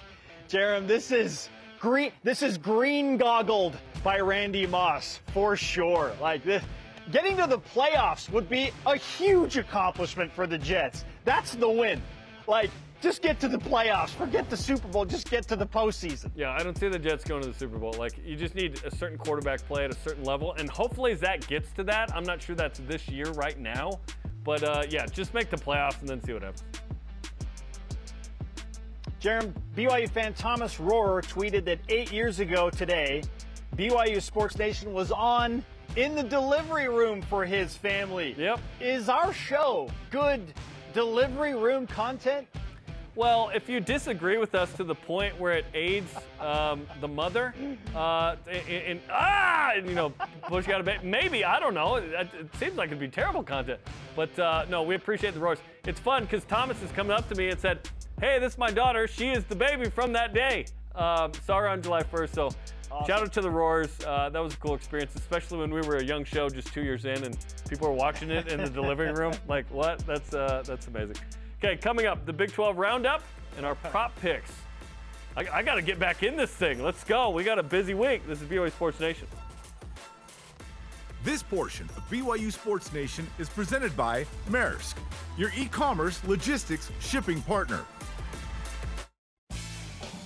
Jarom, this is... Green, this is green goggled by Randy Moss for sure. Like this, getting to the playoffs would be a huge accomplishment for the Jets. That's the win. Like, just get to the playoffs. Forget the Super Bowl. Just get to the postseason. Yeah, I don't see the Jets going to the Super Bowl. Like, you just need a certain quarterback play at a certain level, and hopefully Zach gets to that. I'm not sure that's this year right now, but uh, yeah, just make the playoffs and then see what happens. Jarom, B Y U fan Thomas Rohrer tweeted that eight years ago today, B Y U Sports Nation was on in the delivery room for his family. Yep. Is our show good delivery room content? Well, if you disagree with us to the point where it aids um, the mother, uh, and, and ah, and, you know, push you out of bed, maybe, I don't know. It, it seems like it'd be terrible content. But uh, no, we appreciate the Rohrers. It's fun because Thomas is coming up to me and said, hey, this is my daughter. She is the baby from that day. Um, saw her on July first, so awesome. Shout out to the Rohrers. Uh, that was a cool experience, especially when we were a young show just two years in and people were watching it in the delivery room. Like, what? That's, uh, that's amazing. Okay, coming up, the Big twelve Roundup and our prop picks. I, I got to get back in this thing. Let's go. We got a busy week. This is B Y U Sports Nation. This portion of B Y U Sports Nation is presented by Maersk, your e-commerce logistics shipping partner.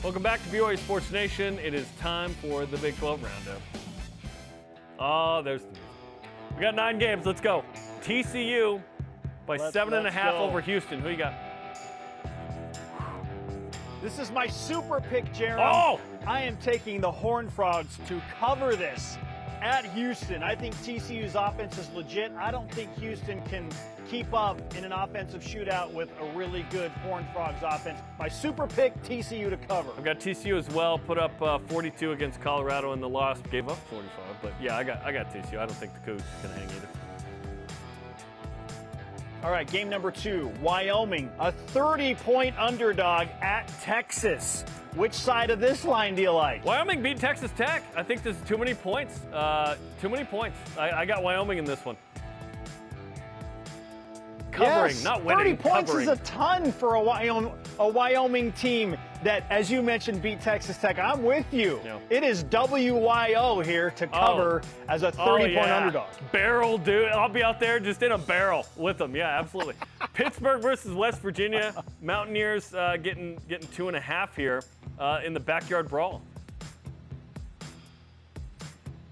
Welcome back to B Y U Sports Nation. It is time for the Big twelve Roundup. Oh, there's the music. We got nine games. Let's go. T C U by let's, seven and a half go. over Houston. Who you got? This is my super pick, Jarom. Oh! I am taking the Horned Frogs to cover this at Houston. I think T C U's offense is legit. I don't think Houston can keep up in an offensive shootout with a really good Horned Frogs offense. My super pick, T C U to cover. I've got T C U as well. Put up uh, forty-two against Colorado in the loss. Gave up forty-five, but yeah, I got I got T C U. I don't think the Cougs can hang either. All right, game number two. Wyoming, a thirty-point underdog at Texas. Which side of this line do you like? Wyoming beat Texas Tech. I think there's too many points. Uh, too many points. I, I got Wyoming in this one. Covering, yes, not winning. thirty points covering. Is a ton for a Wyoming, a Wyoming team that, as you mentioned, beat Texas Tech. I'm with you. Yeah. It is W Y O here to cover oh. as a thirty-point oh, yeah. underdog. Barrel, dude. I'll be out there just in a barrel with them. Yeah, absolutely. Pittsburgh versus West Virginia. Mountaineers uh, getting getting two and a half here uh, in the backyard brawl.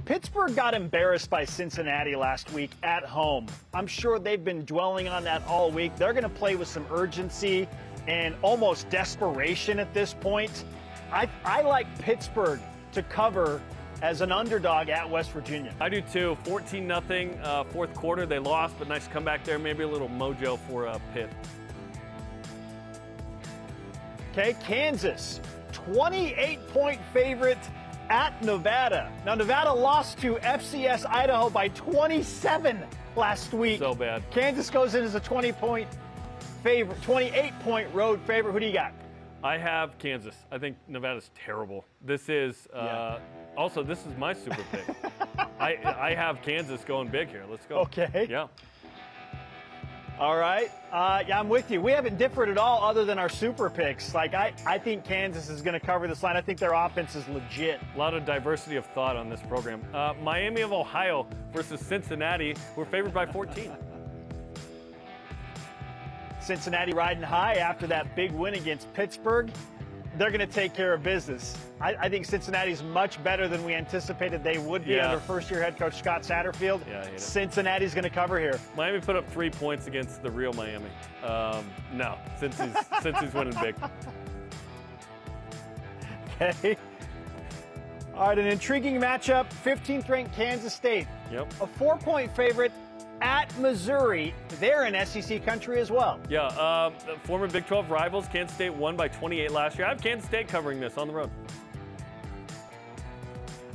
Pittsburgh got embarrassed by Cincinnati last week at home. I'm sure they've been dwelling on that all week. They're going to play with some urgency and almost desperation at this point. I, I like Pittsburgh to cover as an underdog at West Virginia. I do too. fourteen nothing uh, fourth quarter. They lost, but nice comeback there. Maybe a little mojo for uh, Pitt. Okay, Kansas, twenty-eight point favorite at Nevada. Now, Nevada lost to F C S Idaho by twenty-seven last week. So bad. Kansas goes in as a twenty-point favorite, twenty-eight point road favorite. Who do you got? I have Kansas. I think Nevada's terrible. This is uh, yeah. also this is my super pick. I I have Kansas going big here. Let's go. Okay. Yeah. All right. Uh, yeah, I'm with you. We haven't differed at all other than our super picks. Like, I, I think Kansas is going to cover this line. I think their offense is legit. A lot of diversity of thought on this program. Uh, Miami of Ohio versus Cincinnati. We're favored by fourteen. Cincinnati riding high after that big win against Pittsburgh. They're going to take care of business. I, I think Cincinnati's much better than we anticipated they would be yeah. under first-year head coach Scott Satterfield. Yeah, Cincinnati's going to cover here. Miami put up three points against the real Miami. Um, no, since he's, since he's winning big. Okay. All right, an intriguing matchup, fifteenth-ranked Kansas State. Yep. A four-point favorite at Missouri. They're in S E C country as well. Yeah, uh, former Big twelve rivals. Kansas State won by twenty-eight last year. I have Kansas State covering this on the road.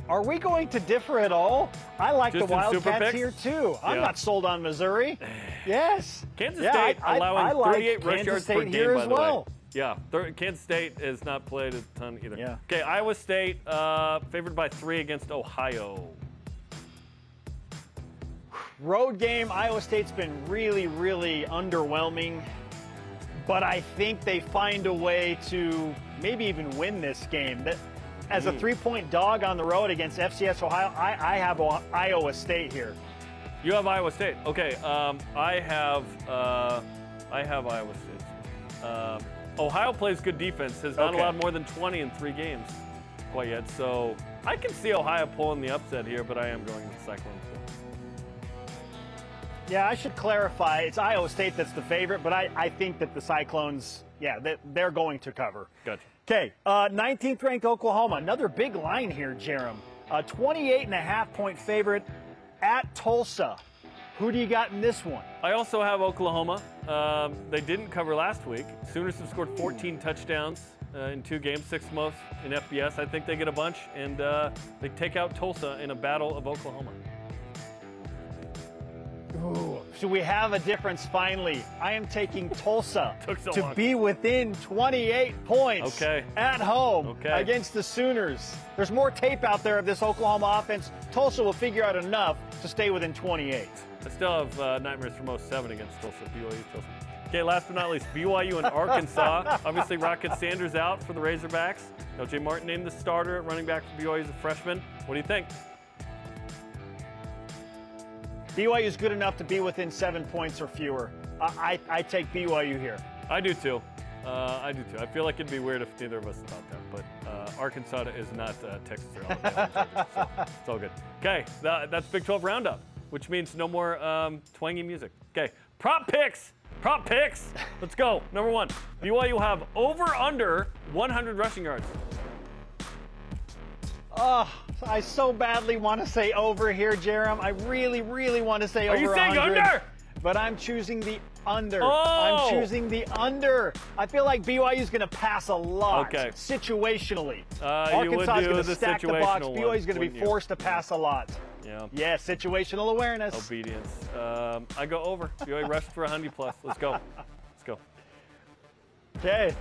Are we going to differ at all? I like Just the Wildcats here, too. I'm yeah. not sold on Missouri. Yes. Kansas yeah, State I, allowing I, I like thirty-eight Kansas rush yards State per game, here by as the well. way. Yeah, thir- Kansas State has not played a ton either. Yeah. Okay, Iowa State uh, favored by three against Ohio. Road game, Iowa State's been really, really underwhelming, but I think they find a way to maybe even win this game. But as a three-point dog on the road against F C S Ohio, I, I have Iowa State here. You have Iowa State. Okay, um, I have uh, I have Iowa State. Uh, Ohio plays good defense, has not okay. allowed more than twenty in three games quite yet, so I can see Ohio pulling the upset here, but I am going with the Cyclones. Yeah, I should clarify. It's Iowa State that's the favorite, but I, I think that the Cyclones, yeah, they, they're going to cover. Gotcha. Okay, uh, nineteenth-ranked Oklahoma. Another big line here, Jarom. A twenty-eight and a half point favorite at Tulsa. Who do you got in this one? I also have Oklahoma. Um, they didn't cover last week. Sooners have scored fourteen touchdowns uh, in two games, sixth most in F B S. I think they get a bunch, and uh, they take out Tulsa in a battle of Oklahoma. Ooh, so we have a difference finally. I am taking Tulsa so to long. be within twenty-eight points okay. at home okay. against the Sooners. There's more tape out there of this Oklahoma offense. Tulsa will figure out enough to stay within twenty-eight. I still have uh, nightmares from oh seven against Tulsa, B Y U Tulsa. Okay, last but not least, B Y U and Arkansas. Obviously, Rocket Sanders out for the Razorbacks. L J Martin named the starter at running back for B Y U as a freshman. What do you think? B Y U is good enough to be within seven points or fewer. I, I, I take B Y U here. I do too. Uh, I do too. I feel like it'd be weird if neither of us thought that, but uh, Arkansas is not uh, Texas or Alabama. So it's all good. Okay, that, that's Big twelve Roundup, which means no more um, twangy music. Okay, prop picks. Prop picks. Let's go. Number one, B Y U will have over under one hundred rushing yards. Oh, I so badly want to say over here, Jarom. I really, really want to say Are over one hundred. Are you saying under? But I'm choosing the under. Oh. I'm choosing the under. I feel like B Y U's going to pass a lot okay. situationally. Uh, Arkansas is going to stack the box. One, B Y U's going to be forced you? to pass a lot. Yeah. Yeah, situational awareness. Obedience. Um, I go over. B Y U rushed for one hundred plus. Let's go. Let's go. Okay.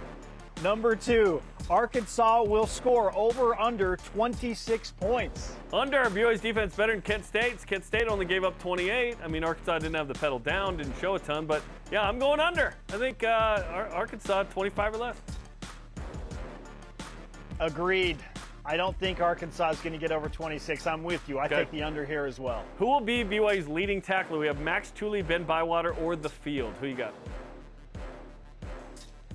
Number two, Arkansas will score over under twenty-six points. Under. B Y U's defense better than Kent State's. Kent State only gave up twenty-eight. I mean, Arkansas didn't have the pedal down, didn't show a ton, but yeah, I'm going under. I think uh, Arkansas twenty-five or less. Agreed. I don't think Arkansas is going to get over twenty-six. I'm with you. I okay. think the under here as well. Who will be B Y U's leading tackler? We have Max Tooley, Ben Bywater, or the field. Who you got?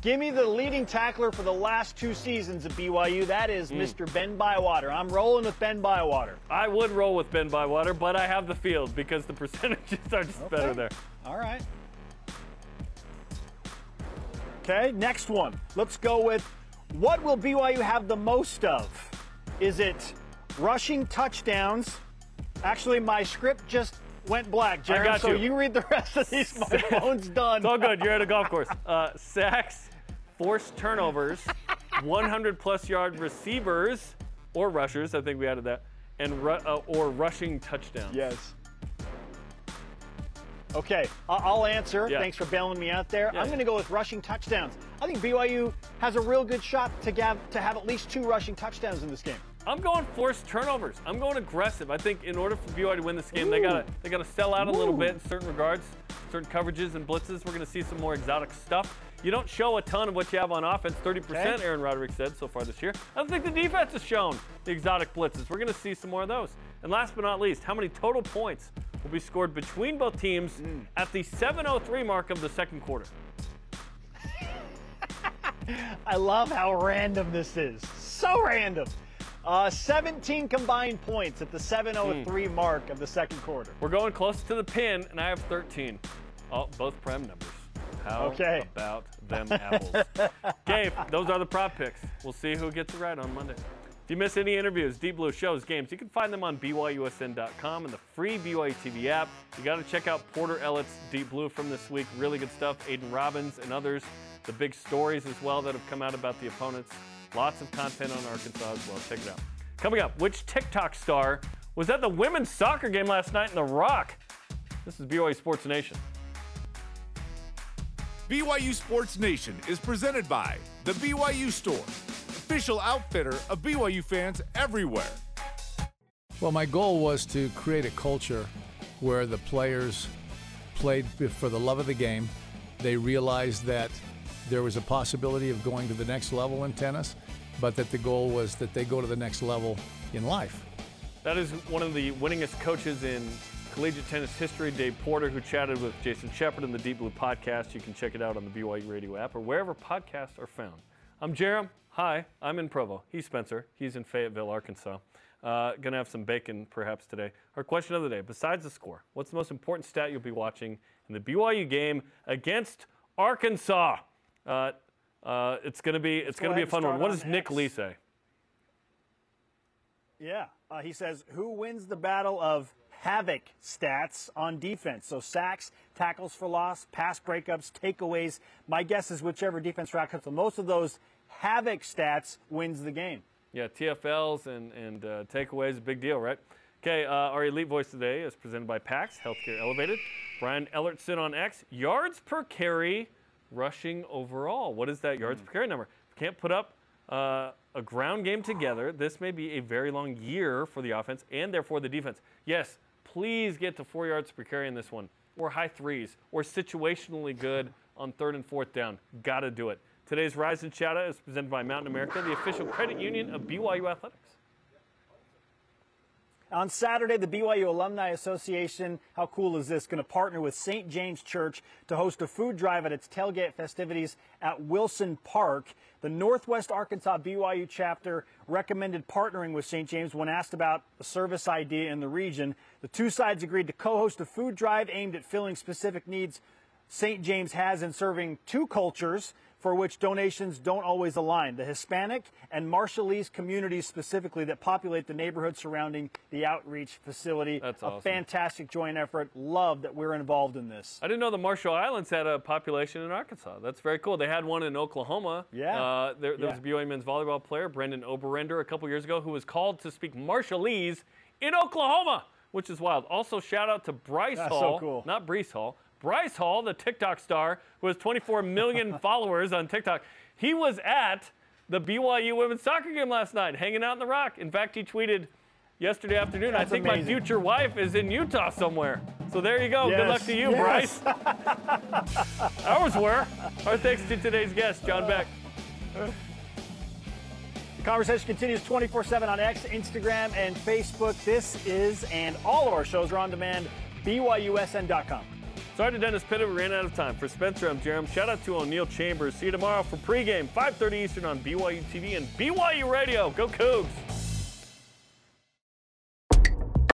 Give me the leading tackler for the last two seasons at B Y U. That is mm. Mister Ben Bywater. I'm rolling with Ben Bywater. I would roll with Ben Bywater, but I have the field because the percentages are just okay. better there. All right. Okay, next one. Let's go with what will B Y U have the most of? Is it rushing touchdowns? Actually, my script just went black, Jarom, I got so you. you read the rest of these. My phone's done. It's all good. You're at a golf course. Uh, sacks, forced turnovers, one hundred plus yard receivers or rushers. I think we added that. And ru uh, or rushing touchdowns. Yes. Okay, I'll answer. Yeah. Thanks for bailing me out there. Yeah. I'm going to go with rushing touchdowns. I think B Y U has a real good shot to, gab, to have at least two rushing touchdowns in this game. I'm going forced turnovers. I'm going aggressive. I think in order for B Y U to win this game, Ooh. they got to they got to sell out a Ooh. little bit in certain regards, certain coverages and blitzes. We're going to see some more exotic stuff. You don't show a ton of what you have on offense, thirty percent, okay. Aaron Roderick said so far this year. I don't think the defense has shown the exotic blitzes. We're going to see some more of those. And last but not least, how many total points will be scored between both teams mm. at the seven oh three mark of the second quarter? I love how random this is. So random. Uh, seventeen combined points at the seven oh three mm. mark of the second quarter. We're going close to the pin, and I have thirteen. Oh, both prem numbers. How okay. about them apples? Dave, those are the prop picks. We'll see who gets it right on Monday. If you miss any interviews, Deep Blue shows, games, you can find them on B Y U S N dot com and the free B Y U T V app. You got to check out Porter Ellett's Deep Blue from this week. Really good stuff. Aiden Robbins and others. The big stories as well that have come out about the opponents. Lots of content on Arkansas as well. Check it out. Coming up, which TikTok star was at the women's soccer game last night in The Rock? This is B Y U Sports Nation. B Y U Sports Nation is presented by the B Y U Store, official outfitter of B Y U fans everywhere. Well, my goal was to create a culture where the players played for the love of the game. They realized that there was a possibility of going to the next level in tennis, but that the goal was that they go to the next level in life. That is one of the winningest coaches in collegiate tennis history, Dave Porter, who chatted with Jason Shepard in the Deep Blue podcast. You can check it out on the B Y U Radio app or wherever podcasts are found. I'm Jarom. Hi, I'm in Provo. He's Spencer. He's in Fayetteville, Arkansas. Uh, gonna have some bacon perhaps today. Our question of the day, besides the score, what's the most important stat you'll be watching in the B Y U game against Arkansas? Uh, uh, it's gonna be it's gonna be a fun one. What does Nick Lee say? Yeah, uh, he says, who wins the battle of havoc stats on defense? So sacks, tackles for loss, pass breakups, takeaways. My guess is whichever defense rack up the most of those havoc stats wins the game. Yeah, T F Ls and, and uh, takeaways, a big deal, right? Okay, uh, our elite voice today is presented by PAX, Healthcare Elevated. Brian Ellertson on X, yards per carry, rushing overall. What is that yards mm. per carry number? If you can't put up uh, a ground game together, this may be a very long year for the offense and therefore the defense. Yes, please get to four yards per carry in this one, or high threes, or situationally good on third and fourth down. Got to do it. Today's Rise and Shout Out is presented by Mountain America, the official credit union of B Y U Athletics. On Saturday, the B Y U Alumni Association, how cool is this, going to partner with Saint James Church to host a food drive at its tailgate festivities at Wilson Park. The Northwest Arkansas B Y U chapter recommended partnering with Saint James when asked about a service idea in the region. The two sides agreed to co-host a food drive aimed at filling specific needs Saint James has in serving two cultures for which donations don't always align, the Hispanic and Marshallese communities specifically that populate the neighborhood surrounding the outreach facility. That's awesome. A fantastic joint effort. Love that we're involved in this. I didn't know the Marshall Islands had a population in Arkansas. That's very cool. They had one in Oklahoma. Yeah. Uh, there there yeah. was a B Y U men's volleyball player, Brendan Oberender, a couple years ago who was called to speak Marshallese in Oklahoma, which is wild. Also, shout out to Bryce That's Hall. So cool. Not Brees Hall. Bryce Hall, the TikTok star, who has twenty-four million followers on TikTok, he was at the B Y U women's soccer game last night, hanging out in The Rock. In fact, he tweeted yesterday afternoon, That's I think amazing. my future wife is in Utah somewhere. So there you go. Yes. Good luck to you, yes. Bryce. Ours were. Our thanks to today's guest, John Beck. Conversation continues twenty-four seven on X, Instagram, and Facebook. This is, and all of our shows are on demand, B Y U S N dot com. Sorry to Dennis Pitta, we ran out of time. For Spencer, I'm Jarom. Shout out to O'Neal Chambers. See you tomorrow for pregame, five thirty Eastern on B Y U T V and B Y U Radio. Go Cougs!